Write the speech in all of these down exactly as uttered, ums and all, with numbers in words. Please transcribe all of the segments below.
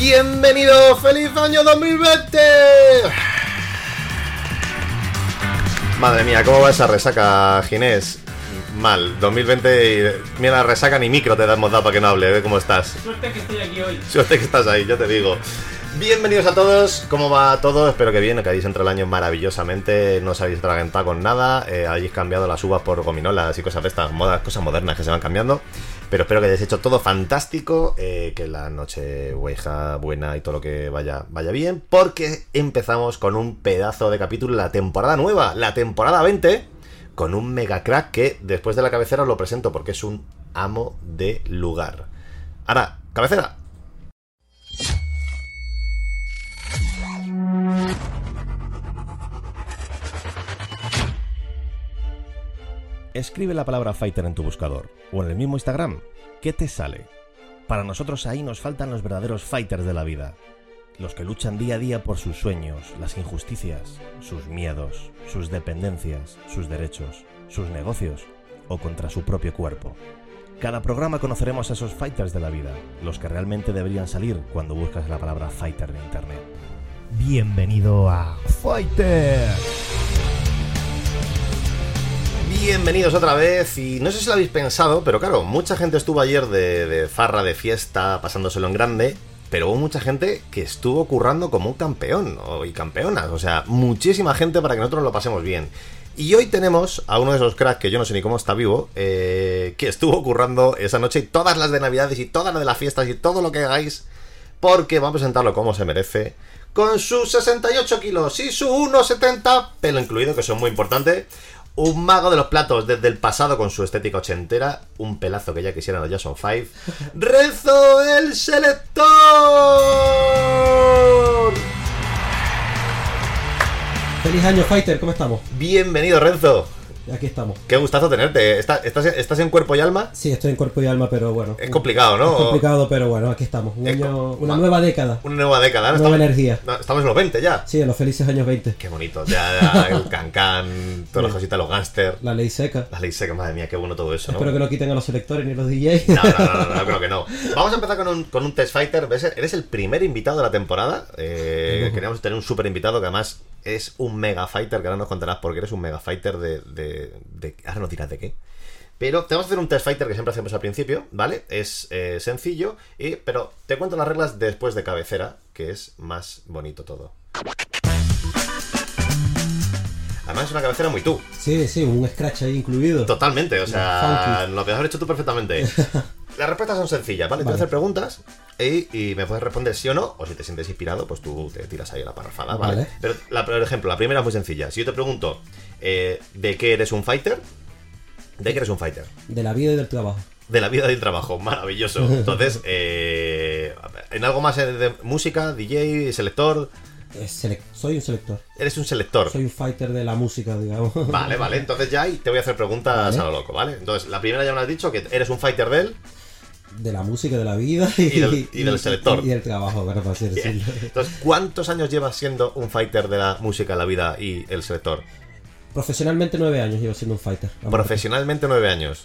Bienvenido, feliz año dos mil veinte. Madre mía, ¿cómo va esa resaca, Ginés? Mal, dos mil veinte, y mira, resaca ni micro te hemos dado para que no hable, ve cómo estás. Suerte que estoy aquí hoy. Suerte que estás ahí, ya te digo. Bienvenidos a todos, ¿cómo va todo? Espero que bien, que hayáis entrado el año maravillosamente, no os habéis atragantado con nada, eh, hayáis cambiado las uvas por gominolas y cosas de estas, modas, cosas modernas que se van cambiando. Pero espero que hayáis hecho todo fantástico, eh, que la noche hueja buena y todo lo que vaya, vaya bien, porque empezamos con un pedazo de capítulo, la temporada nueva, la temporada veinte, con un mega crack que después de la cabecera os lo presento porque es un amo de lugar. Ahora, cabecera. Escribe la palabra Fighter en tu buscador o en el mismo Instagram. ¿Qué te sale? Para nosotros ahí nos faltan los verdaderos fighters de la vida. Los que luchan día a día por sus sueños, las injusticias, sus miedos, sus dependencias, sus derechos, sus negocios o contra su propio cuerpo. Cada programa conoceremos a esos fighters de la vida, los que realmente deberían salir cuando buscas la palabra Fighter en internet. Bienvenido a Fighter. Bienvenidos otra vez, y no sé si lo habéis pensado, pero claro, mucha gente estuvo ayer de, de farra, de fiesta, pasándoselo en grande, pero hubo mucha gente que estuvo currando como un campeón, ¿no? Y campeonas, o sea, muchísima gente para que nosotros lo pasemos bien. Y hoy tenemos a uno de esos cracks que yo no sé ni cómo está vivo, eh, que estuvo currando esa noche y todas las de Navidades y todas las de las fiestas y todo lo que hagáis, porque va a presentarlo como se merece, con sus sesenta y ocho kilos y su uno setenta, pelo incluido, que son muy importantes. Un mago de los platos desde el pasado con su estética ochentera. Un pelazo que ya quisieran los Jackson cinco. ¡Renzzo el selector! ¡Feliz año, Fighter! ¿Cómo estamos? Bienvenido, Renzzo. Aquí estamos. Qué gustazo tenerte. ¿Estás, estás, estás en cuerpo y alma? Sí, estoy en cuerpo y alma, pero bueno. Es complicado, ¿no? Es complicado, pero bueno, aquí estamos. Un es año, una nueva década. Una nueva década. Una nueva estamos, energía. Estamos en los veinte ya. Sí, en los felices años veinte. Qué bonito. Ya, ya el cancán, todas las cositas, los gángsters. La ley seca. La ley seca, madre mía, qué bueno todo eso, ¿no? Espero que no quiten a los selectores ni los D Js. No, no, no, no, no creo que no. Vamos a empezar con un, con un test fighter. Eres el primer invitado de la temporada. Eh, uh-huh. Queríamos tener un super invitado que además es un mega fighter, que ahora nos contarás porque eres un mega fighter de, de, de... Ahora no dirás de qué. Pero te vamos a hacer un test fighter que siempre hacemos al principio, ¿vale? Es eh, sencillo, y, pero te cuento las reglas después de cabecera, que es más bonito todo. Además es una cabecera muy tú. Sí, sí, un scratch ahí incluido. Totalmente, o sea, lo podías haber hecho tú perfectamente. Las respuestas son sencillas, ¿vale? Te voy a hacer preguntas y, y me puedes responder sí o no, o si te sientes inspirado, pues tú te tiras ahí a la parrafada, ¿vale? vale. Pero, la, por ejemplo, la primera es muy sencilla. Si yo te pregunto, eh, ¿de qué eres un fighter? ¿De qué eres un fighter? De la vida y del trabajo. De la vida y del trabajo, maravilloso. Entonces, eh, ¿en algo más de música, D J, selector...? Selec- soy un selector. Eres un selector. Soy un fighter de la música, digamos. Vale, vale, entonces ya ahí te voy a hacer preguntas, vale, a lo loco, ¿vale? Entonces, la primera ya me has dicho que eres un fighter del... de la música, de la vida y, y, del, y del selector y, y del trabajo, para así decirlo. Entonces, ¿cuántos años llevas siendo un fighter de la música, la vida y el selector? Profesionalmente nueve años llevo siendo un fighter. Profesionalmente nueve años.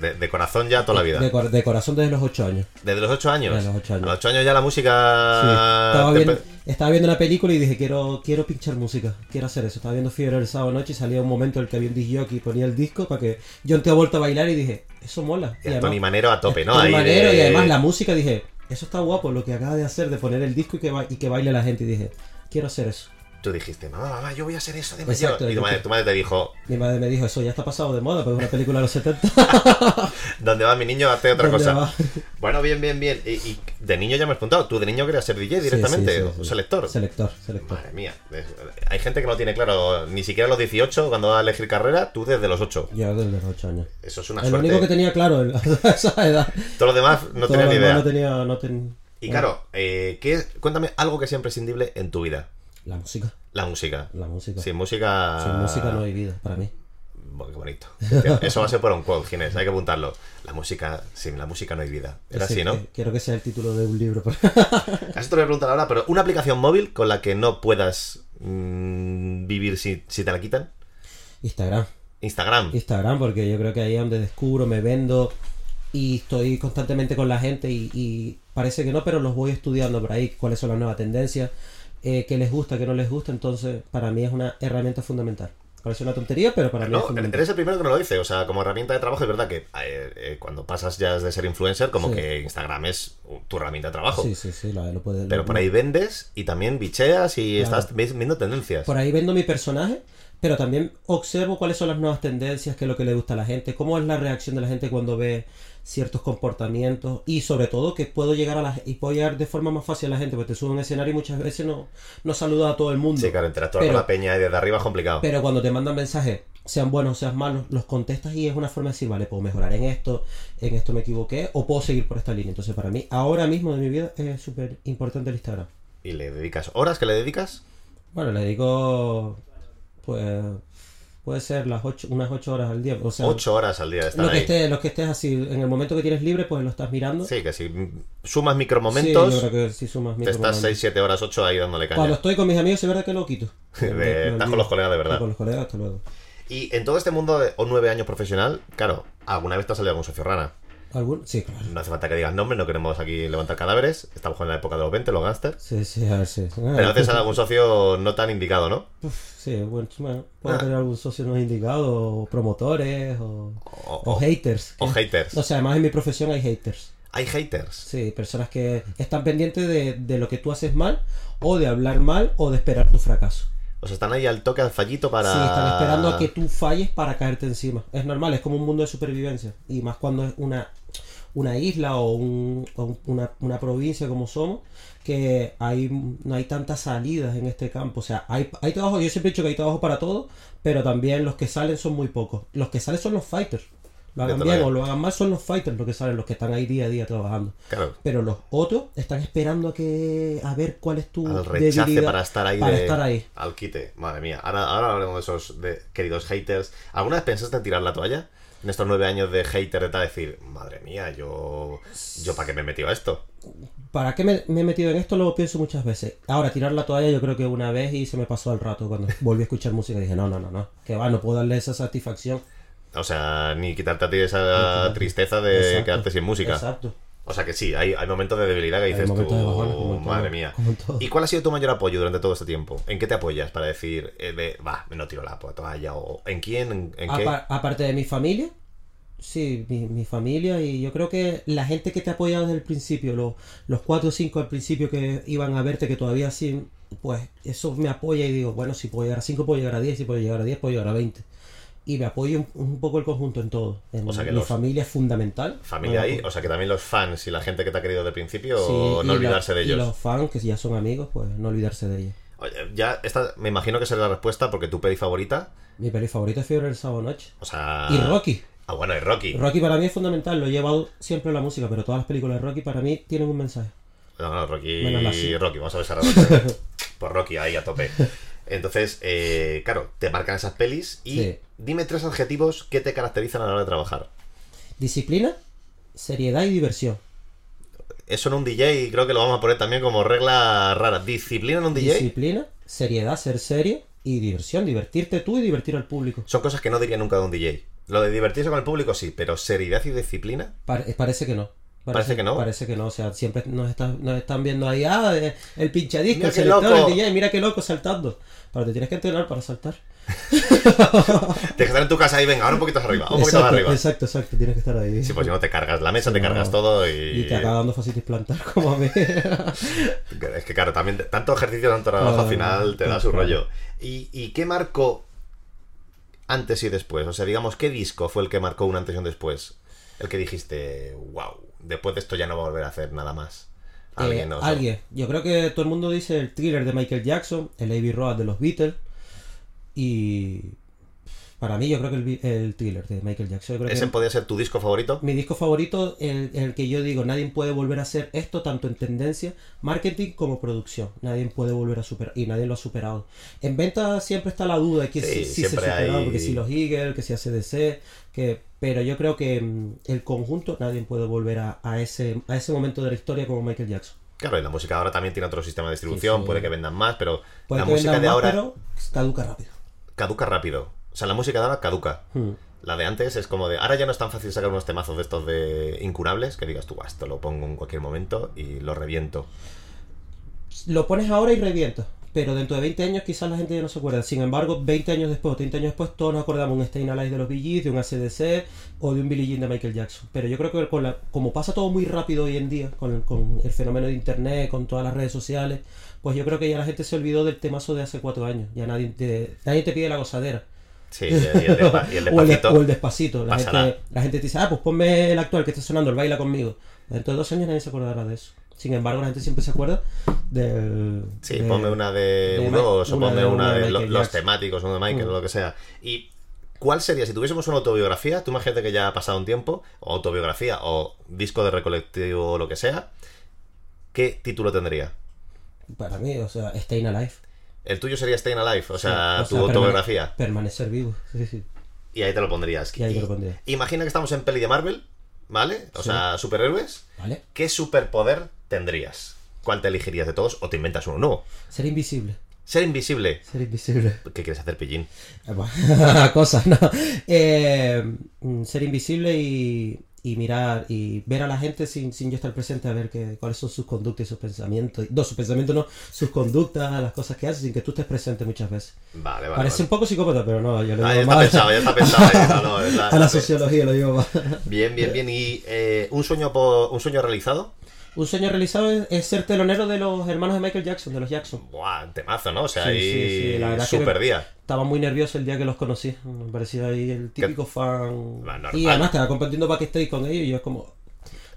De, de corazón ya toda la vida. De, de, de corazón desde los ocho años. ¿Desde los ocho años? Desde los ocho años. A los ocho años ya la música... Sí. Estaba, viendo, pe... estaba viendo una película y dije, quiero quiero pinchar música, quiero hacer eso. Estaba viendo Fiebre del sábado noche y salía un momento en el que había un disc jockey y ponía el disco para que John te ha vuelto a bailar y dije, eso mola. Y, y además, Tony Manero a tope, ¿no? Tony Manero de... y además la música, dije, eso está guapo lo que acaba de hacer, de poner el disco y que, ba- y que baile la gente. Y dije, quiero hacer eso. Tú dijiste, mamá, mamá, yo voy a hacer eso de mayor. Y tu madre, tu madre te dijo... Mi madre me dijo, eso ya está pasado de moda, pero es una película de los setenta. ¿Dónde va mi niño? Hace otra cosa. Va? Bueno, bien, bien, bien. Y, y de niño ya me has preguntado, ¿tú de niño querías ser D J directamente? Sí, sí, sí, sí. ¿Selector? Selector, selector. Madre mía. Hay gente que no tiene claro, ni siquiera a los dieciocho, cuando va a elegir carrera, tú desde los ocho. Yo desde los ocho años. Eso es una el suerte. Lo único que tenía claro a esa edad. Todo lo demás no tenía ni idea. No tenía, no ten... Y bueno, claro, eh, ¿qué, cuéntame algo que sea imprescindible en tu vida? La música. La música. La música. Sin música... Sin música no hay vida, para mí. Bueno, qué bonito. Eso va a ser por un quote, Ginés, hay que apuntarlo. La música... Sin la música no hay vida. Era sí, así, ¿no? Que, quiero que sea el título de un libro. Pero... Eso te lo voy a preguntar ahora, pero ¿una aplicación móvil con la que no puedas mmm, vivir si, si te la quitan? Instagram. Instagram. Instagram, porque yo creo que ahí es donde descubro, me vendo y estoy constantemente con la gente y, y parece que no, pero los voy estudiando por ahí, cuáles son las nuevas tendencias, eh, qué les gusta, qué no les gusta, entonces para mí es una herramienta fundamental. Parece una tontería, pero para mí no, es eres el primero que no lo dice, o sea, como herramienta de trabajo es verdad que eh, eh, cuando pasas ya de ser influencer, como sí. que Instagram es tu herramienta de trabajo. Sí, sí, sí, lo, lo puedes... Pero lo, por ahí no. vendes y también bicheas y claro. estás viendo tendencias. Por ahí vendo mi personaje, pero también observo cuáles son las nuevas tendencias, qué es lo que le gusta a la gente, cómo es la reacción de la gente cuando ve ciertos comportamientos y sobre todo que puedo llegar a la, y puedo llegar de forma más fácil a la gente, porque te subo a un escenario y muchas veces no, no saludas a todo el mundo. Sí, claro, interactuar pero, con la peña y desde arriba es complicado. Pero cuando te mandan mensajes, sean buenos, sean malos, los contestas y es una forma de decir, vale, puedo mejorar en esto, en esto me equivoqué o puedo seguir por esta línea. Entonces para mí, ahora mismo de mi vida, es súper importante el Instagram. ¿Y le dedicas horas que le dedicas? Bueno, le dedico... pues... puede ser las ocho, unas ocho horas al día. O sea, ocho horas al día de estar lo que ahí. Estés, lo que estés así, en el momento que tienes libre, pues lo estás mirando. Sí, que si sumas micromomentos, sí, yo creo que si sumas micro te estás momentos. seis, siete horas, ocho ahí dándole caña. Cuando estoy con mis amigos, es verdad que lo quito. de, de, estás con los colegas, de verdad. Con los colegas, hasta luego. Y en todo este mundo de o nueve años profesional, claro, ¿alguna vez te ha salido algún socio rana? ¿Algún? Sí, claro. No hace falta que digas nombres, no queremos aquí levantar cadáveres. Estamos en la época de los veinte, los gángsters. Sí, sí, a ver, sí. Ah, pero haces algún socio no tan indicado, ¿no? Uf, sí, bueno, bueno puede ah. tener algún socio no indicado, o promotores, o, o, o haters. O haters. O sea, además en mi profesión hay haters. ¿Hay haters? Sí, personas que están pendientes de, de lo que tú haces mal, o de hablar mal, o de esperar tu fracaso. O sea, están ahí al toque, al fallito para... Sí, están esperando a que tú falles para caerte encima. Es normal, es como un mundo de supervivencia. Y más cuando es una, una isla o, un, o una, una provincia como somos, que hay, no hay tantas salidas en este campo. O sea, hay, hay trabajo, yo siempre he dicho que hay trabajo para todos, pero también los que salen son muy pocos. Los que salen son los fighters. Lo hagan bien o lo hagan mal, son los fighters los que salen, los que están ahí día a día trabajando. Claro. Pero los otros están esperando a que a ver cuál es tu al rechace debilidad para estar ahí, para de, estar ahí. Al quite. Madre mía. Ahora, ahora hablamos de esos de, queridos haters. ¿Alguna vez pensaste en tirar la toalla? En estos nueve años de hater de tal, decir, madre mía, yo, yo ¿para qué me he metido a esto? ¿Para qué me, me he metido en esto? Lo pienso muchas veces. Ahora, tirar la toalla yo creo que una vez y se me pasó al rato cuando volví a escuchar música y dije, no, no, no, no, que va, no puedo darle esa satisfacción. O sea, ni quitarte a ti esa tristeza de exacto, quedarte sin música. Exacto. O sea que sí, hay, hay momentos de debilidad que dices tú, bajona, madre todo, mía. ¿Y cuál ha sido tu mayor apoyo durante todo este tiempo? ¿En qué te apoyas para decir, va, eh, no tiro la toalla? ¿O en quién? ¿En, en qué? Aparte de mi familia. Sí, mi, mi familia y yo creo que la gente que te ha apoyado desde el principio, los, los cuatro o cinco al principio que iban a verte, que todavía sí, pues eso me apoya y digo, bueno, si puedo llegar a cinco, puedo llegar a diez, si puedo llegar a diez, puedo llegar a veinte. Y me apoyo un, un poco el conjunto en todo. En, o sea que mi los, familia es fundamental. Familia ahí, o sea que también los fans y la gente que te ha querido de principio, sí, no olvidarse la, de ellos. Y los fans, que ya son amigos, pues no olvidarse de ellos. Oye, ya esta, me imagino que será la respuesta, porque tu peli favorita... Mi peli favorita es Fiebre del Sábado Noche. O sea... Y Rocky. Ah, bueno, y Rocky. Rocky para mí es fundamental, lo he llevado siempre a la música, pero todas las películas de Rocky para mí tienen un mensaje. No, no, Rocky... Menos la sí. Rocky, vamos a besar a Rocky. Pues Rocky, ahí a tope. Entonces, eh, claro, te marcan esas pelis y sí. Dime tres adjetivos que te caracterizan a la hora de trabajar. Disciplina, seriedad y diversión. Eso en un D J creo que lo vamos a poner también como regla rara. Disciplina en un D J. Disciplina, seriedad, ser serio y diversión. Divertirte tú y divertir al público. Son cosas que no diría nunca de un D J. Lo de divertirse con el público sí, pero seriedad y disciplina. Pa- parece que no. Parece, parece que no. Parece que no, o sea, siempre nos, está, nos están viendo ahí, ah, el pinchadisco, el selector, el D J, mira qué loco saltando. Pero te tienes que entrenar para saltar. Tienes que estar en tu casa ahí, venga, ahora un poquito arriba, un poquito más arriba. Exacto, exacto, tienes que estar ahí. Sí, pues si no te cargas la mesa, sí, te no, cargas todo y... Y te acaba dando facitis plantar como a mí. Es que claro, también tanto ejercicio, tanto trabajo, no, al final no, no, te da su claro. rollo. ¿Y, ¿Y qué marcó antes y después? O sea, digamos, ¿qué disco fue el que marcó un antes y un después? El que dijiste, wow, después de esto ya no va a volver a hacer nada más. Alguien, eh, no, o sea... alguien. Yo creo que todo el mundo dice el Thriller de Michael Jackson, el Abbey Road de los Beatles, y para mí yo creo que el, el Thriller de Michael Jackson. Yo creo ¿Ese que podría ser tu disco favorito? Mi disco favorito, el, el que yo digo, nadie puede volver a hacer esto tanto en tendencia, marketing como producción. Nadie puede volver a superar, y nadie lo ha superado. En venta siempre está la duda de que sí, si, si se superado, hay... porque si los Eagles, que si A C D C, que... Pero yo creo que el conjunto, nadie puede volver a, a, ese, a ese momento de la historia como Michael Jackson. Claro, y la música ahora también tiene otro sistema de distribución, sí, sí. Puede que vendan más, pero puede la música de más, ahora... Pero caduca rápido. Caduca rápido. O sea, la música de ahora caduca. Hmm. La de antes es como de... Ahora ya no es tan fácil sacar unos temazos de estos de incurables que digas tú, ah, esto lo pongo en cualquier momento y lo reviento. Lo pones ahora y revientas. Pero dentro de veinte años quizás la gente ya no se acuerda. Sin embargo, veinte años después o treinta años después, todos nos acordamos de un Stayin' Alive de los Bee Gees, de un A C D C o de un Billie Jean de Michael Jackson. Pero yo creo que con la, como pasa todo muy rápido hoy en día, con el, con el fenómeno de internet, con todas las redes sociales, pues yo creo que ya la gente se olvidó del temazo de hace cuatro años. Ya nadie te, nadie te pide la gozadera. Sí, y el, despa, y el despacito. o, el, o el despacito. La gente, la gente te dice, ah, pues ponme el actual que está sonando, el Baila Conmigo. Dentro de dos años nadie se acordará de eso. Sin embargo, la gente siempre se acuerda del... Sí, de, ponme una de U dos, o ponme una de, de, de los, los temáticos, uno de Michael, mm. o lo que sea. ¿Y cuál sería? Si tuviésemos una autobiografía, tú imagínate que ya ha pasado un tiempo, o autobiografía, o disco de recolectivo, o lo que sea, ¿qué título tendría? Para mí, o sea, Stayin' Alive. El tuyo sería Stayin' Alive, o sea, sí, o tu sea, autobiografía. Permane- permanecer vivo, sí, sí. Y ahí te lo pondrías. Y ahí te lo pondría. Imagina que estamos en peli de Marvel, ¿vale? O sí. sea, superhéroes. ¿Vale? ¿Qué superpoder tendrías? ¿Cuál te elegirías de todos o te inventas uno nuevo? Ser invisible. Ser invisible. Ser invisible. ¿Qué quieres hacer, pillín? Eh, bueno, cosas, no. Eh, ser invisible y, y mirar y ver a la gente sin, sin yo estar presente, a ver que, cuáles son sus conductas y sus pensamientos. No, sus pensamientos no, sus conductas, las cosas que haces sin que tú estés presente muchas veces. Vale, vale. Parece vale. un poco psicópata, pero no, yo lo ah, digo ya está más. Pensado, ya está pensado. No, no, está, a la sociología lo digo más. Bien, bien, bien. ¿Y eh, un sueño por, un sueño realizado? Un sueño realizado es, es ser telonero de los hermanos de Michael Jackson, de los Jackson. Buah, temazo, ¿no? O sea, sí, ahí sí, sí. La verdad super que día. Estaba muy nervioso el día que los conocí. Me parecía ahí el típico ¿Qué? fan. La y además estaba compartiendo backstage con ellos y yo es como...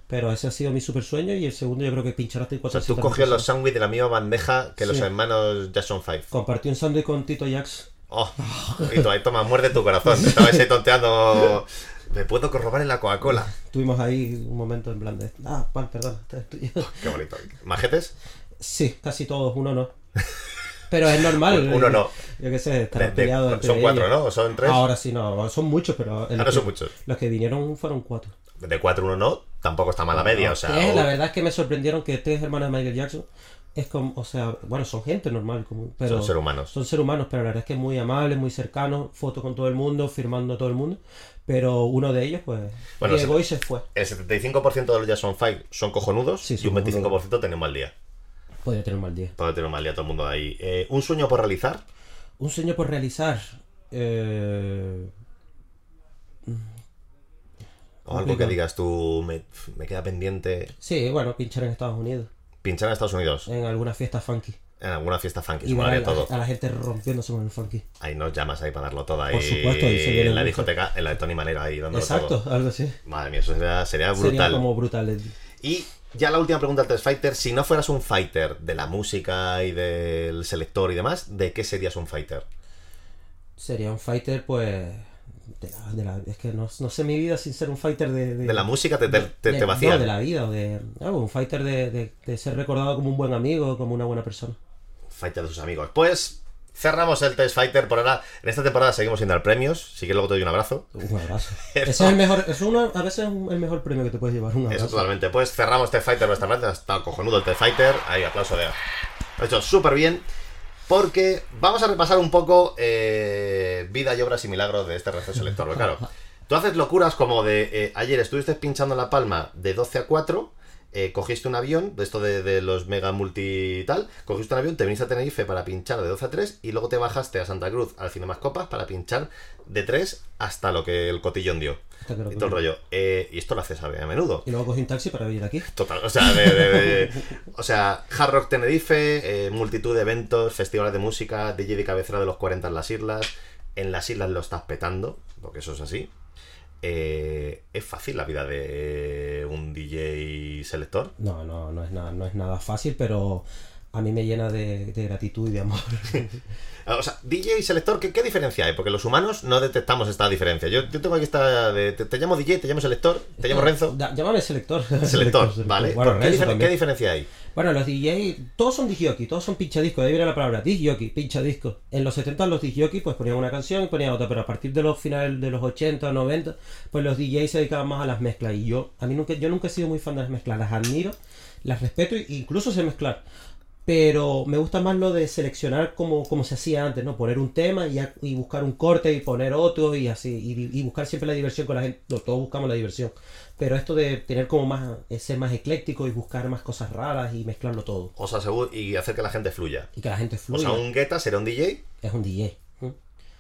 Pero ese ha sido mi super sueño y el segundo yo creo que pincharaste cuatro. O sea, tú cogió los sándwiches de la misma bandeja que sí. los hermanos Jackson cinco. Compartí un sándwich con Tito Jackson. Oh, Tito, ahí toma, muerde tu corazón. Estabais ahí tonteando... ¿Me puedo corrobar en la Coca-Cola? Tuvimos ahí un momento en plan de... Ah, pan, perdón. Qué bonito. ¿Majetes? Sí, casi todos. Uno no. Pero es normal. Uno no. Yo qué sé, estar de, peleado de, entre Son cuatro, ellos. ¿no? ¿O son tres? Ahora sí, no. Son muchos, pero... Ahora son que, muchos. Los que vinieron fueron cuatro. De cuatro, uno no. Tampoco está mal la media, no, o sea... Tres, o... La verdad es que me sorprendieron que tres hermanos de Michael Jackson... Es como, o sea, bueno, son gente normal, común, pero son seres humanos. Son seres humanos, pero la verdad es que muy amables, muy cercanos, fotos con todo el mundo, firmando a todo el mundo. Pero uno de ellos, pues, bueno, llegó y se fue. El setenta y cinco por ciento de los Jackson cinco son cojonudos sí, sí, y un veinticinco por ciento tienen mal día. Podría tener un mal día. Podría tener un mal día todo el mundo de ahí. Eh, ¿Un sueño por realizar? Un sueño por realizar. Eh... O algo complicado. Que digas tú, me, me queda pendiente. Sí, bueno, pinchar en Estados Unidos. Pinchar en Estados Unidos. En alguna fiesta funky. En alguna fiesta funky. Y a, todo. A, a la gente rompiéndose con el funky. Ahí nos llamas ahí para darlo todo. Ahí, por supuesto. Ahí se en la discoteca, en la de Tony Manero ahí dándolo Exacto, todo. Exacto, algo así. Madre mía, eso sería, sería brutal. Sería como brutal. Y ya la última pregunta antes, Fighter. Si no fueras un fighter de la música y del selector y demás, ¿de qué serías un fighter? Sería un fighter, pues... De la, de la, es que no, no sé mi vida sin ser un fighter de... De, de la música te, te, de, te, te vacía. No, de la vida, o de... Claro, un fighter de, de, de ser recordado como un buen amigo, como una buena persona. Fighter de sus amigos. Pues cerramos el Test Fighter por ahora. En esta temporada seguimos sin dar premios, así que luego te doy un abrazo. Un abrazo. Pero... Ese es el mejor, es uno, a veces es el mejor premio que te puedes llevar, un abrazo. Eso totalmente. Pues cerramos Test Fighter por esta parte. Está cojonudo el Test Fighter. Ahí, aplauso de... Lo he hecho súper bien. Porque vamos a repasar un poco eh, vida y obras y milagros de este Regreso Selector. Porque claro, tú haces locuras como de eh, ayer estuviste pinchando en La Palma de doce a cuatro, eh, cogiste un avión, de esto de, de los mega multi y tal, cogiste un avión, te viniste a Tenerife para pinchar de doce a tres y luego te bajaste a Santa Cruz al Cinemas Copas para pinchar de tres hasta lo que el cotillón dio. Y todo el rollo. Eh, y esto lo haces a, a menudo. Y luego cogí un taxi para venir aquí. Total, o sea, de, de, de, o sea, Hard Rock Tenerife, eh, multitud de eventos, festivales de música, D J de cabecera de los cuarenta en las islas. En las islas lo estás petando, porque eso es así. Eh, ¿Es fácil la vida de un D J selector? No, no, no es nada, no es nada fácil, pero a mí me llena de, de gratitud y de amor. O sea, D J y selector, ¿qué, ¿qué diferencia hay? Porque los humanos no detectamos esta diferencia. Yo, yo tengo aquí esta de... Te, te llamo D J, te llamo selector, te llamo Renzzo. Da, llámame selector. Selector, selector, selector. Vale. Bueno, ¿Qué, difer- ¿Qué diferencia hay? Bueno, los D J... Todos son disc-jockey, todos son pinchadisco. De ahí viene la palabra, disc-jockey, pinchadisco. En los setenta los disc-jockey pues ponían una canción y ponían otra, pero a partir de los finales de los ochenta, noventa, pues los D Js se dedicaban más a las mezclas. Y yo, a mí nunca, yo nunca he sido muy fan de las mezclas. Las admiro, las respeto e incluso sé mezclar. pero me gusta más lo de seleccionar como, como se hacía antes, ¿no? Poner un tema y, a, y buscar un corte y poner otro y así, y, y buscar siempre la diversión con la gente. No, todos buscamos la diversión, pero esto de tener como más, ser más ecléctico y buscar más cosas raras y mezclarlo todo. O sea, y hacer que la gente fluya. Y que la gente fluya. O sea, un guetta será un D J. Es un D J. ¿Mm?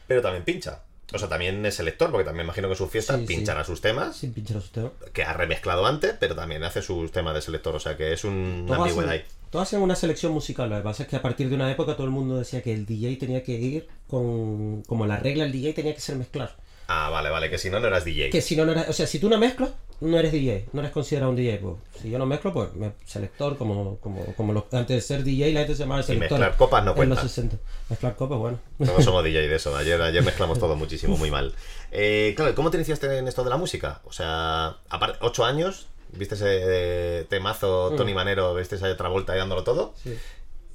Pero también pincha. O sea, también es selector, porque también imagino que sus fiestas sí, pinchan sí. a sus temas. Sí, pinchan a sus temas. Que ha remezclado antes, pero también hace sus temas de selector. O sea, que es un ambigüedad ahí. Todas hacían una selección musical. Lo que pasa es que a partir de una época todo el mundo decía que el D J tenía que ir con... Como la regla, el D J tenía que ser mezclar. Ah, vale, vale, que si no, no eras D J. Que si no, no eras... O sea, si tú no mezclas, no eres D J. No eres considerado un D J. Pues. Si yo no mezclo, pues me... selector, como, como, como los... antes de ser D J, la gente se llamaba selector. Y mezclar copas no cuenta. En los sesenta. Mezclar copas, bueno. No somos D J de eso. Ayer, ayer mezclamos todo muchísimo, muy mal. Eh, claro, ¿cómo te iniciaste en esto de la música? O sea, aparte, ocho años... Viste ese temazo Tony Manero, viste esa otra vuelta y dándolo todo. Sí.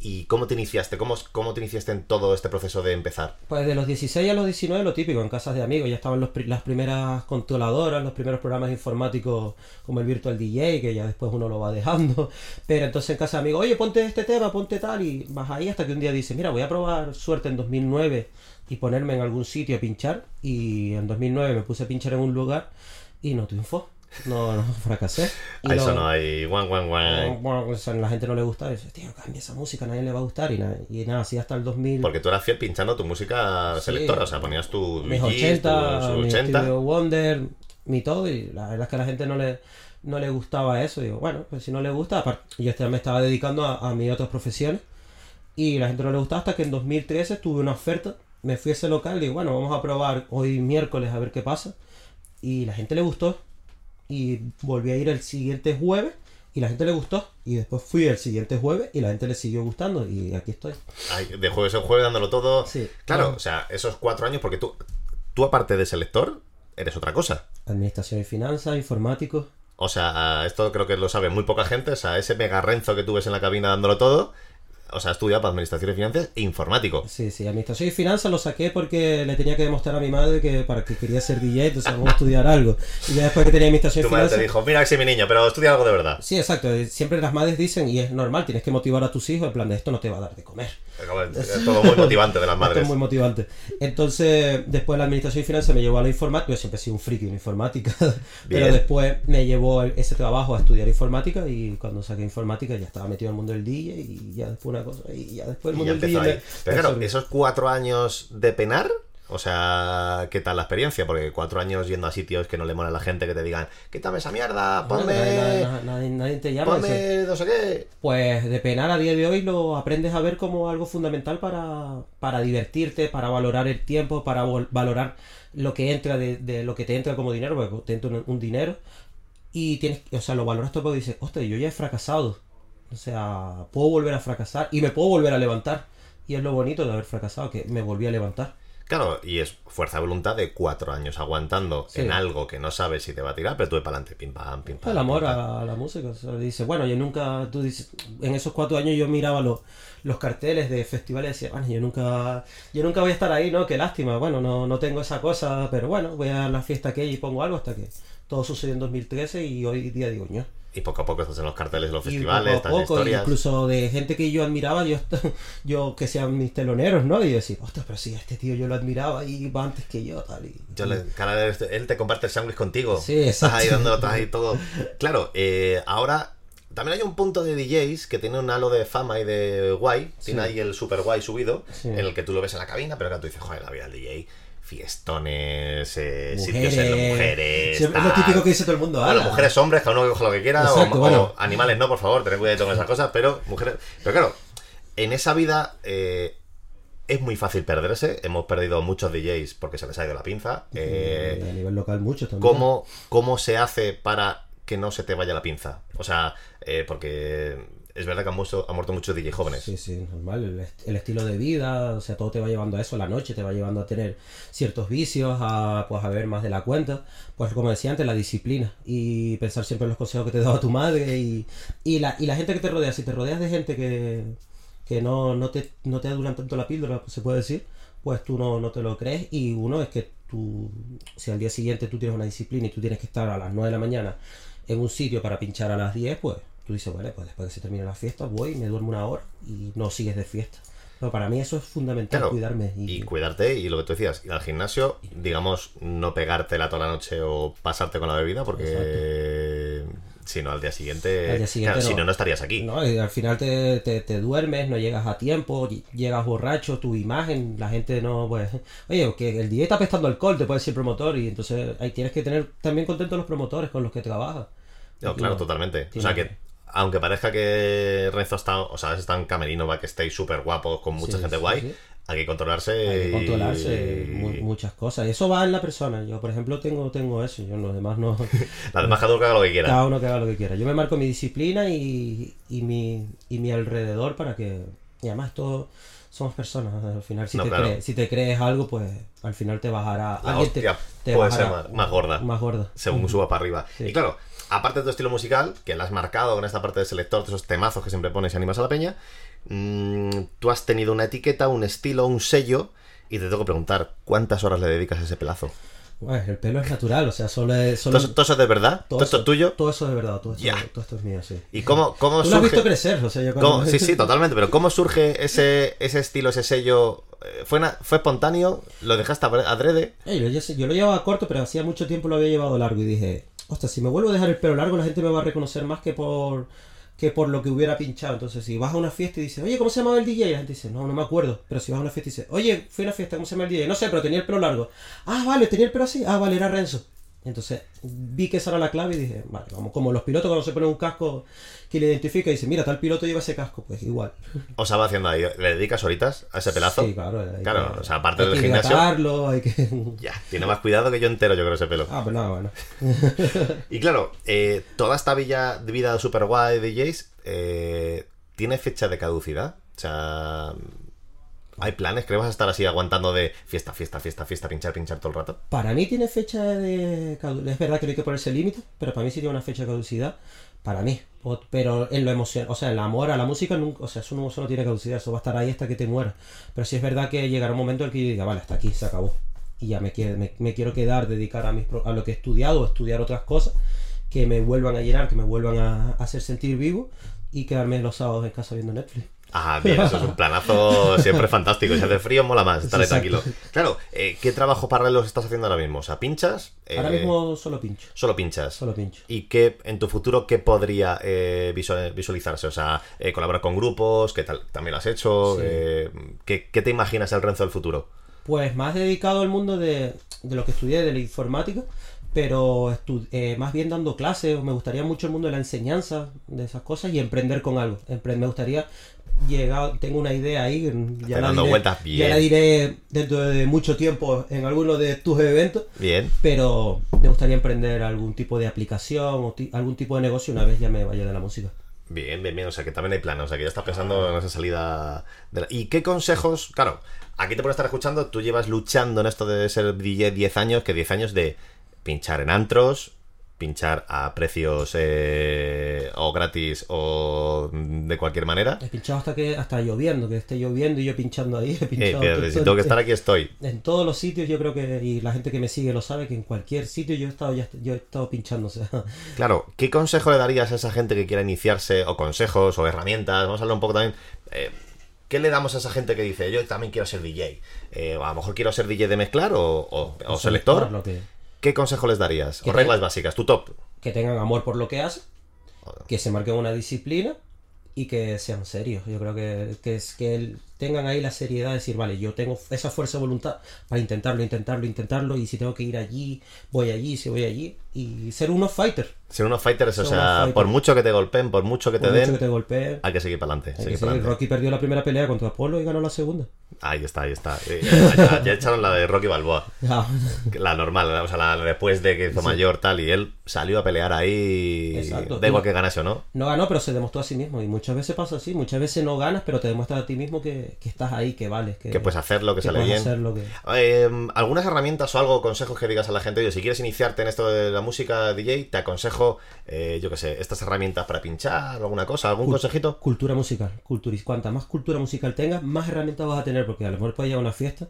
¿Y cómo te iniciaste? ¿Cómo, ¿Cómo te iniciaste en todo este proceso de empezar? Pues de los dieciséis a los diecinueve, lo típico, en casas de amigos. Ya estaban los, las primeras controladoras, los primeros programas informáticos como el Virtual D J, que ya después uno lo va dejando. Pero entonces en casa de amigos, oye, ponte este tema, ponte tal, y vas ahí hasta que un día dices, mira, voy a probar suerte en dos mil nueve y ponerme en algún sitio a pinchar. Y en dos mil nueve me puse a pinchar en un lugar y no triunfó. No, no, fracasé. Y ahí sonó ahí, guan, guan, guan. Bueno, la gente no le gusta. Y dice, tío, cambia esa música, a nadie le va a gustar. Y, na y nada, así hasta el dos mil. Porque tú eras fiel pinchando tu música sí. selectora. O sea, ponías tu mis Bee Gees, ochenta, tu, mis ochenta. Studio Wonder, mi todo. Y la verdad es que a la gente no le, no le gustaba eso. Y digo, bueno, pues si no le gusta, aparte, yo me estaba dedicando a, a mis otras profesiones. Y la gente no le gustaba hasta que en dos mil trece tuve una oferta. Me fui a ese local y digo, bueno, vamos a probar hoy miércoles a ver qué pasa. Y la gente le gustó. Y volví a ir el siguiente jueves y la gente le gustó. Y después fui el siguiente jueves y la gente le siguió gustando. Y aquí estoy. Ay, de jueves a jueves dándolo todo. Sí, claro, claro, o sea, esos cuatro años, porque tú, tú aparte de selector, eres otra cosa. Administración y finanzas, informático. O sea, esto creo que lo sabe muy poca gente. O sea, ese mega Renzzo que tú ves en la cabina dándolo todo. O sea, estudiaba para administración y finanzas e informático. Sí, sí, administración y finanzas lo saqué porque le tenía que demostrar a mi madre que para que quería ser D J, entonces vamos a estudiar algo. Y ya después que tenía administración y finanzas... Tu madre te dijo, mira que sí, mi niño, pero estudia algo de verdad. Sí, exacto. Siempre las madres dicen, y es normal, tienes que motivar a tus hijos, en plan de esto no te va a dar de comer. Es todo muy motivante de las madres. Es muy motivante. Entonces, después de la administración y finanzas me llevó a la informática. Yo siempre he sido un friki en informática. Bien. Pero después me llevó ese trabajo a estudiar informática y cuando saqué informática ya estaba metido en el mundo del D J y ya después... Una cosa, y ya después el mundo del D J. Pero pues claro, sobre... esos cuatro años de penar, o sea, ¿qué tal la experiencia? Porque cuatro años yendo a sitios que no le mola a la gente, que te digan, quítame esa mierda, ponme. No, nadie, nadie, nadie, nadie te llama. Ponme, no sé qué. Pues de penar a día de hoy lo aprendes a ver como algo fundamental para, para divertirte, para valorar el tiempo, para valorar lo que entra de, de lo que te entra como dinero, porque te entra un, un dinero y tienes, o sea, lo valoras todo porque dices, hostia, yo ya he fracasado. O sea, puedo volver a fracasar y me puedo volver a levantar. Y es lo bonito de haber fracasado, que me volví a levantar. Claro, y es fuerza de voluntad de cuatro años aguantando sí. en algo que no sabes si te va a tirar, pero tú de para adelante, pim, pam, pim, pam. El amor pim, pam. a la música. O sea, dice, bueno, yo nunca, tú dices, en esos cuatro años yo miraba los, los carteles de festivales y decía, bueno, yo nunca, yo nunca voy a estar ahí, ¿no? Qué lástima, bueno, no, no tengo esa cosa, pero bueno, voy a la fiesta aquella y pongo algo hasta que todo sucedió en dos mil trece y hoy día digo, ño. Y poco a poco estás en los carteles de los festivales, estas historias. Incluso de gente que yo admiraba, yo, yo que sean mis teloneros, ¿no? Y decir, hostia, pero sí, este tío yo lo admiraba y va antes que yo, tal. Y... Yo le, cara, él te comparte el sándwich contigo. Sí, exacto. Estás ahí dándolo, estás ahí todo. Claro, eh, ahora también hay un punto de D Js que tiene un halo de fama y de guay. Sí. Tiene ahí el super guay subido, sí. en el que tú lo ves en la cabina, pero que tú dices, joder, la vida del D J. Fiestones, eh, mujeres, sitios en las mujeres. Es lo típico que dice todo el mundo. Bueno, mujeres, hombres, cada uno que coja lo que quiera. Exacto, o, bueno. o animales, no, por favor, tened cuidado con esas cosas. Pero mujeres. Pero claro, en esa vida eh, es muy fácil perderse. Hemos perdido muchos D Js porque se les ha ido la pinza. Eh, a nivel local, muchos también. ¿Cómo, cómo se hace para que no se te vaya la pinza? O sea, eh, porque. Es verdad que han muerto, han muerto muchos D J jóvenes. Sí, sí, normal. El, est el estilo de vida, o sea, todo te va llevando a eso. La noche te va llevando a tener ciertos vicios, a pues a ver más de la cuenta. Pues como decía antes, la disciplina. Y pensar siempre en los consejos que te daba tu madre. Y, y, la, y la gente que te rodea. Si te rodeas de gente que, que no, no, te, no te adulan tanto la píldora, se puede decir, pues tú no, no te lo crees. Y uno es que tú, si al día siguiente tú tienes una disciplina y tú tienes que estar a las nueve de la mañana en un sitio para pinchar a las diez, pues... tú dices, vale, pues después de que se termine la fiesta voy, me duermo una hora y no sigues de fiesta. No, para mí eso es fundamental, claro, cuidarme. Y... y cuidarte, y lo que tú decías, ir al gimnasio, digamos, no pegártela toda la noche o pasarte con la bebida, porque si no, al día siguiente, al día siguiente claro, no. si no, no estarías aquí. No, y al final te, te, te duermes, no llegas a tiempo, llegas borracho, tu imagen, la gente no, pues... Oye, que el D J está apestando alcohol, te puede decir promotor, y entonces ahí tienes que tener también contentos los promotores con los que trabajas. No, claro, no, totalmente. O sea que... que... aunque parezca que Renzzo está, o sea, está en camerino, backstage, súper guapo, con mucha sí, gente sí, guay, sí. hay que controlarse. Hay que controlarse y... mu muchas cosas. Y eso va en la persona. Yo, por ejemplo, tengo, tengo eso. Yo, los demás no. Los demás cada uno que haga lo que quiera. Cada uno que haga lo que quiera. Yo me marco mi disciplina y, y, mi, y mi alrededor para que. Y además, todos somos personas. Al final, si, no, te, claro. crees, si te crees algo, pues al final te bajará. La hostia te, te puede bajará, ser más, más gorda. Más gorda. Según uh-huh. suba para arriba. Sí. Y claro. Aparte de tu estilo musical, que la has marcado con esta parte de selector, de esos temazos que siempre pones y animas a la peña, mmm, tú has tenido una etiqueta, un estilo, un sello, y te tengo que preguntar, ¿cuántas horas le dedicas a ese pelazo? Bueno, el pelo es natural, o sea, solo es... Solo... ¿Todo, ¿Todo eso es de verdad? ¿Todo, ¿Todo esto es tuyo? Todo eso es de verdad, todo, yeah. todo, todo esto es mío, sí. ¿Y cómo, cómo ¿Tú surge...? Lo has visto crecer, o sea, yo cuando... Sí, sí, totalmente, pero ¿cómo surge ese, ese estilo, ese sello? ¿Fue, una... ¿Fue espontáneo? ¿Lo dejaste adrede? Hey, yo, yo, yo lo llevaba corto, pero hacía mucho tiempo lo había llevado largo y dije... Hostia, si me vuelvo a dejar el pelo largo, la gente me va a reconocer más que por que por lo que hubiera pinchado. Entonces, si vas a una fiesta y dices, oye, ¿cómo se llamaba el D J? Y la gente dice, no, no me acuerdo. Pero si vas a una fiesta y dices, oye, fui a una fiesta, ¿cómo se llama el D J? No sé, pero tenía el pelo largo. Ah, vale, tenía el pelo así. Ah, vale, era Renzzo. Entonces, vi que esa era la clave y dije, vale, vamos, como los pilotos cuando se ponen un casco que le identifica y dice, mira, tal piloto lleva ese casco, pues igual. O sea, va haciendo ahí, ¿le dedicas horitas a ese pelazo? Sí, claro. Claro, que, o sea, aparte del gimnasio... Hay que... Ya, tiene más cuidado que yo entero, yo creo, ese pelo. Ah, pues nada, bueno. Y claro, eh, toda esta villa, vida super guay de D Js, eh, ¿tiene fecha de caducidad? O sea... ¿Hay planes? ¿Crees que vas a estar así aguantando de fiesta, fiesta, fiesta, fiesta, pinchar, pinchar todo el rato? Para mí tiene fecha de caducidad. Es verdad que no hay que ponerse límite, pero para mí sí tiene una fecha de caducidad. Para mí. O, pero en lo emocional, o sea, el amor a la música, nunca, o sea, eso no, eso no tiene caducidad. Eso va a estar ahí hasta que te mueras. Pero sí es verdad que llegará un momento en el que yo diga, vale, hasta aquí, se acabó. Y ya me, quiere, me, me quiero quedar, dedicar a, mis, a lo que he estudiado, estudiar otras cosas que me vuelvan a llenar, que me vuelvan a, a hacer sentir vivo y quedarme los sábados en casa viendo Netflix. Ah, bien, eso es un planazo siempre fantástico. Si hace frío, mola más, estaré tranquilo. Claro, eh, ¿qué trabajo paralelo estás haciendo ahora mismo? O sea, ¿pinchas? Eh, ahora mismo solo pincho. Solo pinchas. Solo pincho. ¿Y qué, en tu futuro, qué podría eh, visualizarse? O sea, eh, colaborar con grupos, ¿qué tal? También lo has hecho. Sí. Eh, ¿qué, ¿Qué te imaginas el Renzzo del futuro? Pues más dedicado al mundo de, de lo que estudié, de la informática, pero eh, más bien dando clases. Me gustaría mucho el mundo de la enseñanza, de esas cosas, y emprender con algo. Empre me gustaría... Llegado, tengo una idea ahí, ya la, diré, bien. ya la diré dentro de mucho tiempo en alguno de tus eventos, bien. Pero me gustaría emprender algún tipo de aplicación o algún tipo de negocio una vez ya me vaya de la música. Bien, bien, bien, o sea que también hay planes, o sea que ya estás pensando en esa salida de la... ¿Y qué consejos? Claro, aquí te puedes estar escuchando, tú llevas luchando en esto de ser D J diez años, que diez años de pinchar en antros, pinchar a precios eh, o gratis o de cualquier manera. He pinchado hasta que hasta lloviendo, que esté lloviendo y yo pinchando ahí. He pinchado eh, fíjate, si tengo que estar aquí estoy. En todos los sitios yo creo que, y la gente que me sigue lo sabe, que en cualquier sitio yo he estado ya yo he estado pinchando. O sea. Claro, ¿qué consejo le darías a esa gente que quiera iniciarse, o consejos o herramientas? Vamos a hablar un poco también... Eh, ¿Qué le damos a esa gente que dice, yo también quiero ser D J? Eh, a lo mejor quiero ser D J de mezclar o, o, o selector. selector lo que... ¿Qué consejo les darías? O reglas básicas, tu top. Que tengan amor por lo que hacen, que se marquen una disciplina y que sean serios. Yo creo que, que, es, que tengan ahí la seriedad de decir, vale, yo tengo esa fuerza de voluntad para intentarlo, intentarlo, intentarlo, y si tengo que ir allí, voy allí, si voy allí, y ser unos fighters. Ser unos fighters, ser o sea, fighter. Por mucho que te golpeen, por mucho que por te mucho den, que te golpeen, hay que seguir para adelante. Seguir seguir. Rocky perdió la primera pelea contra Apolo y ganó la segunda. Ahí está, ahí está. Ya, ya, ya echaron la de Rocky Balboa. La normal, o sea, la, la después de que hizo sí. mayor tal, y él salió a pelear ahí. Exacto. Da igual que ganase o no. No ganó, pero se demostró a sí mismo, y muchas veces pasa así, muchas veces no ganas, pero te demuestras a ti mismo que, que estás ahí, que vales. Que, que puedes hacer lo que, que sale bien. Que... Eh, algunas herramientas o algo, consejos que digas a la gente, oye, si quieres iniciarte en esto de la música D J, te aconsejo Eh, yo qué sé, estas herramientas para pinchar, alguna cosa, algún Cult consejito. Cultura musical, cultura. Cuanta más cultura musical tengas, más herramientas vas a tener, porque a lo mejor puedes llegar a una fiesta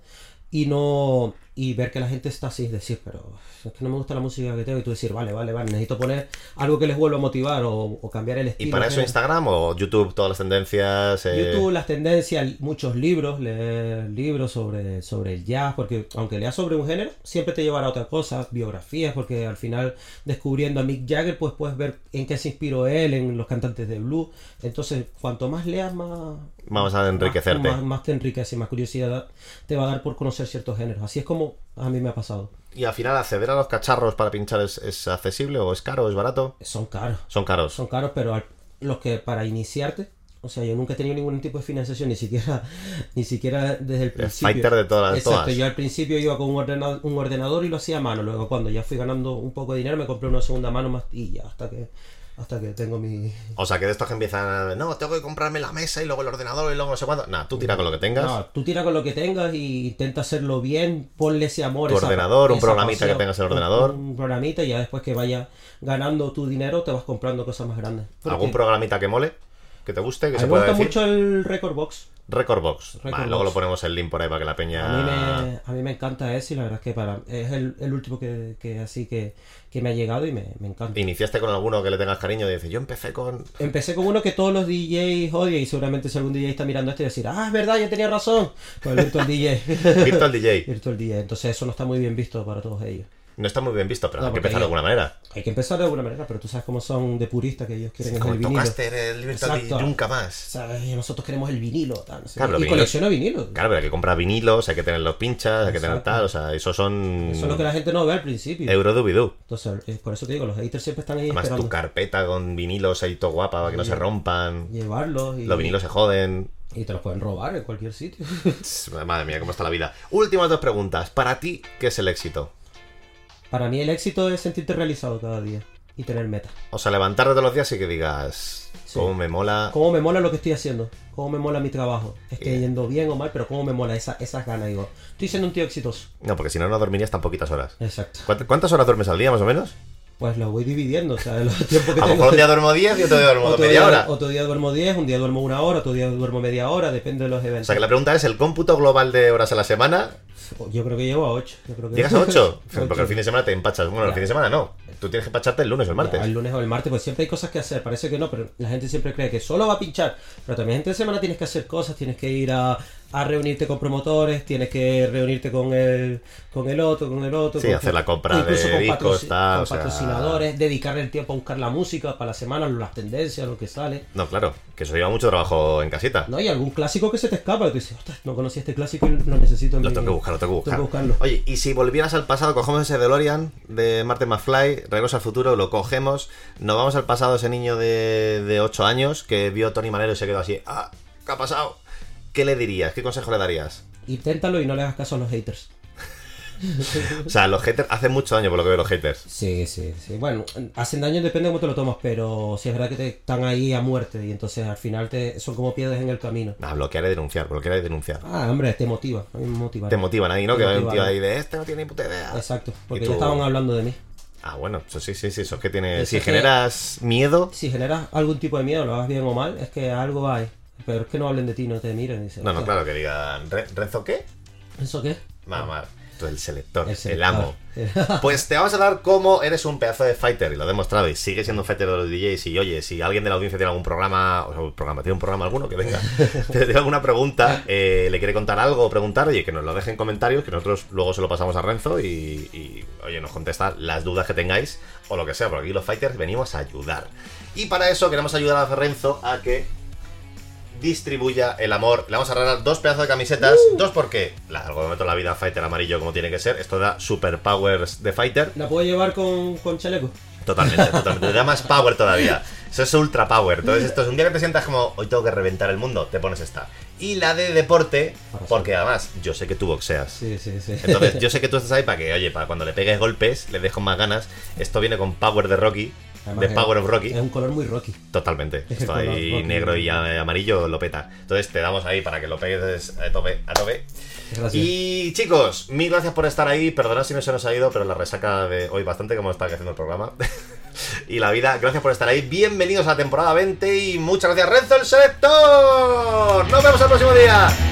y no y ver que la gente está así y decir, pero es que no me gusta la música que tengo, y tú decir, vale, vale, vale, necesito poner algo que les vuelva a motivar o, o cambiar el estilo. ¿Y para eso Instagram o YouTube, todas las tendencias? Eh... YouTube, las tendencias, muchos libros, leer libros sobre, sobre el jazz, porque aunque leas sobre un género, siempre te llevará a otra cosa, biografías, porque al final descubriendo a Mick Jagger, pues puedes ver en qué se inspiró él, en los cantantes de blues, entonces cuanto más leas, más... Vamos a enriquecerte. Más, más te enriquece, más curiosidad te va a dar por conocer ciertos géneros. Así es como a mí me ha pasado. ¿Y al final acceder a los cacharros para pinchar es, es accesible o es caro, es barato? Son caros. Son caros. Son caros, pero al, los que para iniciarte, o sea, yo nunca he tenido ningún tipo de financiación, ni siquiera ni siquiera desde el principio. El Fighter de todas las Exacto, todas. Yo al principio iba con un ordenador, un ordenador y lo hacía a mano. Luego cuando ya fui ganando un poco de dinero me compré una segunda mano más y ya, hasta que... Hasta que tengo mi... O sea, que de estos que empiezan a... No, tengo que comprarme la mesa y luego el ordenador y luego no sé cuánto... Nah, tú tira con lo que tengas. No, tú tira con lo que tengas y intenta hacerlo bien, ponle ese amor. Tu esa, ordenador, un programita pasión, que tengas el ordenador. Un, un programita y ya después que vayas ganando tu dinero te vas comprando cosas más grandes. Porque... ¿Algún programita que mole? ¿Que te guste? Que se pueda decir. Me gusta mucho el Rekordbox. Rekordbox. Vale, luego lo ponemos el link por ahí para que la peña... A mí me, a mí me encanta ese y la verdad es que para es el, el último que, que así que, que me ha llegado y me, me encanta. ¿Iniciaste con alguno que le tengas cariño? Y dices, yo empecé con... Empecé con uno que todos los D Js odian y seguramente si algún D J está mirando esto y decir, ah, es verdad, yo tenía razón. Pues el Virtual D J. Virtual D J. Virtual D J. Entonces eso no está muy bien visto para todos ellos. No está muy bien visto, pero no, hay que empezar hay, de alguna manera. Hay que empezar de alguna manera, pero tú sabes cómo son de puristas que ellos quieren sí, el vinilo. Como tocaste el Libertad y nunca más. ¿Sabes? Nosotros queremos el vinilo. Tal, no sé claro, y vinilo, colecciono vinilos. Claro, pero hay que comprar vinilos, hay que tener los pinchas, hay que tener tal, o sea, eso son... Eso es lo que la gente no ve al principio. Eurodubidú. Entonces, por eso te digo, los haters siempre están ahí Además, esperando. Tu carpeta con vinilos ahí todo guapa para que y no se rompan. Llevarlos. Y... Los vinilos se joden. Y te los pueden robar en cualquier sitio. Madre mía, cómo está la vida. Últimas dos preguntas. Para ti, ¿qué es el éxito? Para mí el éxito es sentirte realizado cada día y tener metas. O sea, levantarte todos los días y que digas, sí. cómo me mola... Cómo me mola lo que estoy haciendo, cómo me mola mi trabajo. Es que yendo bien o mal, pero cómo me mola esa, esas ganas. Digo, estoy siendo un tío exitoso. No, porque si no, no dormirías tan poquitas horas. Exacto. ¿Cuántas horas duermes al día, más o menos? Pues lo voy dividiendo, o sea, los tiempos que tengo. A lo mejor un día duermo diez y otro día duermo media hora. Otro día duermo diez, un día duermo una hora, otro día duermo media hora, depende de los eventos. O sea, que la pregunta es, ¿el cómputo global de horas a la semana? Yo creo que llevo a ocho. Yo creo que ¿Llegas a ocho? Porque el fin de semana te empachas. Bueno, ya. El fin de semana no. Tú tienes que empacharte el lunes o el martes. Ya, el lunes o el martes, pues siempre hay cosas que hacer. Parece que no, pero la gente siempre cree que solo va a pinchar. Pero también entre semana tienes que hacer cosas, tienes que ir a... a reunirte con promotores, tienes que reunirte con el con el otro, con el otro. Sí, con, hacer la compra de discos, tal, o sea... patrocinadores, dedicarle el tiempo a buscar la música para la semana, las tendencias, lo que sale. No, claro, que eso lleva mucho trabajo en casita. No, y algún clásico que se te escapa, que tú dices, ostras, no conocí este clásico y lo necesito. En lo mi... tengo que buscar, lo tengo que buscar. Tengo que buscarlo. Oye, y si volvieras al pasado, cogemos ese DeLorean de Marty McFly, Regreso al futuro, lo cogemos, nos vamos al pasado, ese niño de, de ocho años que vio a Tony Manero y se quedó así, ah, ¿qué ha pasado? ¿Qué le dirías? ¿Qué consejo le darías? Inténtalo y no le hagas caso a los haters. O sea, los haters hacen mucho daño por lo que veo los haters. Sí, sí, sí. Bueno, hacen daño depende de cómo te lo tomas, pero si es verdad que te están ahí a muerte y entonces al final te son como piedras en el camino. Ah, bloquear y denunciar, bloquear y denunciar. Ah, hombre, te motiva. A mí me motiva. Te motivan ahí, ¿no? Te que hay un tío ahí de este no tiene ni puta idea. Exacto, porque ya estaban hablando de mí. Ah, bueno, eso sí, sí, sí, eso es que tiene... Si generas miedo... Si generas algún tipo de miedo, lo hagas bien o mal, es que algo va ahí. Pero es que no hablen de ti, no te miren. Dice, no, no, o sea, claro, que digan, ¿Renzo qué? ¿Renzo qué? Mamá, tú el selector, el, selector. el amo. Pues te vamos a dar como eres un pedazo de fighter, y lo he demostrado, y sigue siendo un fighter de los D Js, y oye, si alguien de la audiencia tiene algún programa, o sea, un programa, tiene un programa alguno, que venga, te tiene alguna pregunta, eh, le quiere contar algo o preguntar, oye, que nos lo dejen en comentarios, que nosotros luego se lo pasamos a Renzo, y, y oye, nos contesta las dudas que tengáis, o lo que sea, porque aquí los fighters venimos a ayudar. Y para eso queremos ayudar a Renzo a que distribuya el amor. Le vamos a regalar dos pedazos de camisetas. Uh. Dos porque la, algo me meto la vida Fighter amarillo como tiene que ser. Esto da super powers de Fighter. La puedo llevar con, con chaleco. Totalmente, totalmente. Te da más power todavía. Eso es ultra power. Entonces esto es un día que te sientas como, hoy tengo que reventar el mundo, te pones esta. Y la de deporte, porque además yo sé que tú boxeas. Sí, sí, sí. Entonces yo sé que tú estás ahí para que, oye, para cuando le pegues golpes, le dejes con más ganas. Esto viene con power de Rocky. Además, de Power of Rocky. Es un color muy Rocky. Totalmente. Es Esto ahí rocky, negro y amarillo lo peta. Entonces te damos ahí para que lo pegues a tope. A tope. Gracias. Y chicos, mil gracias por estar ahí. Perdonad si no se nos ha ido, pero la resaca de hoy bastante como está haciendo el programa. Y la vida, gracias por estar ahí. Bienvenidos a la temporada veinte y muchas gracias, Renzo el Selector. Nos vemos el próximo día.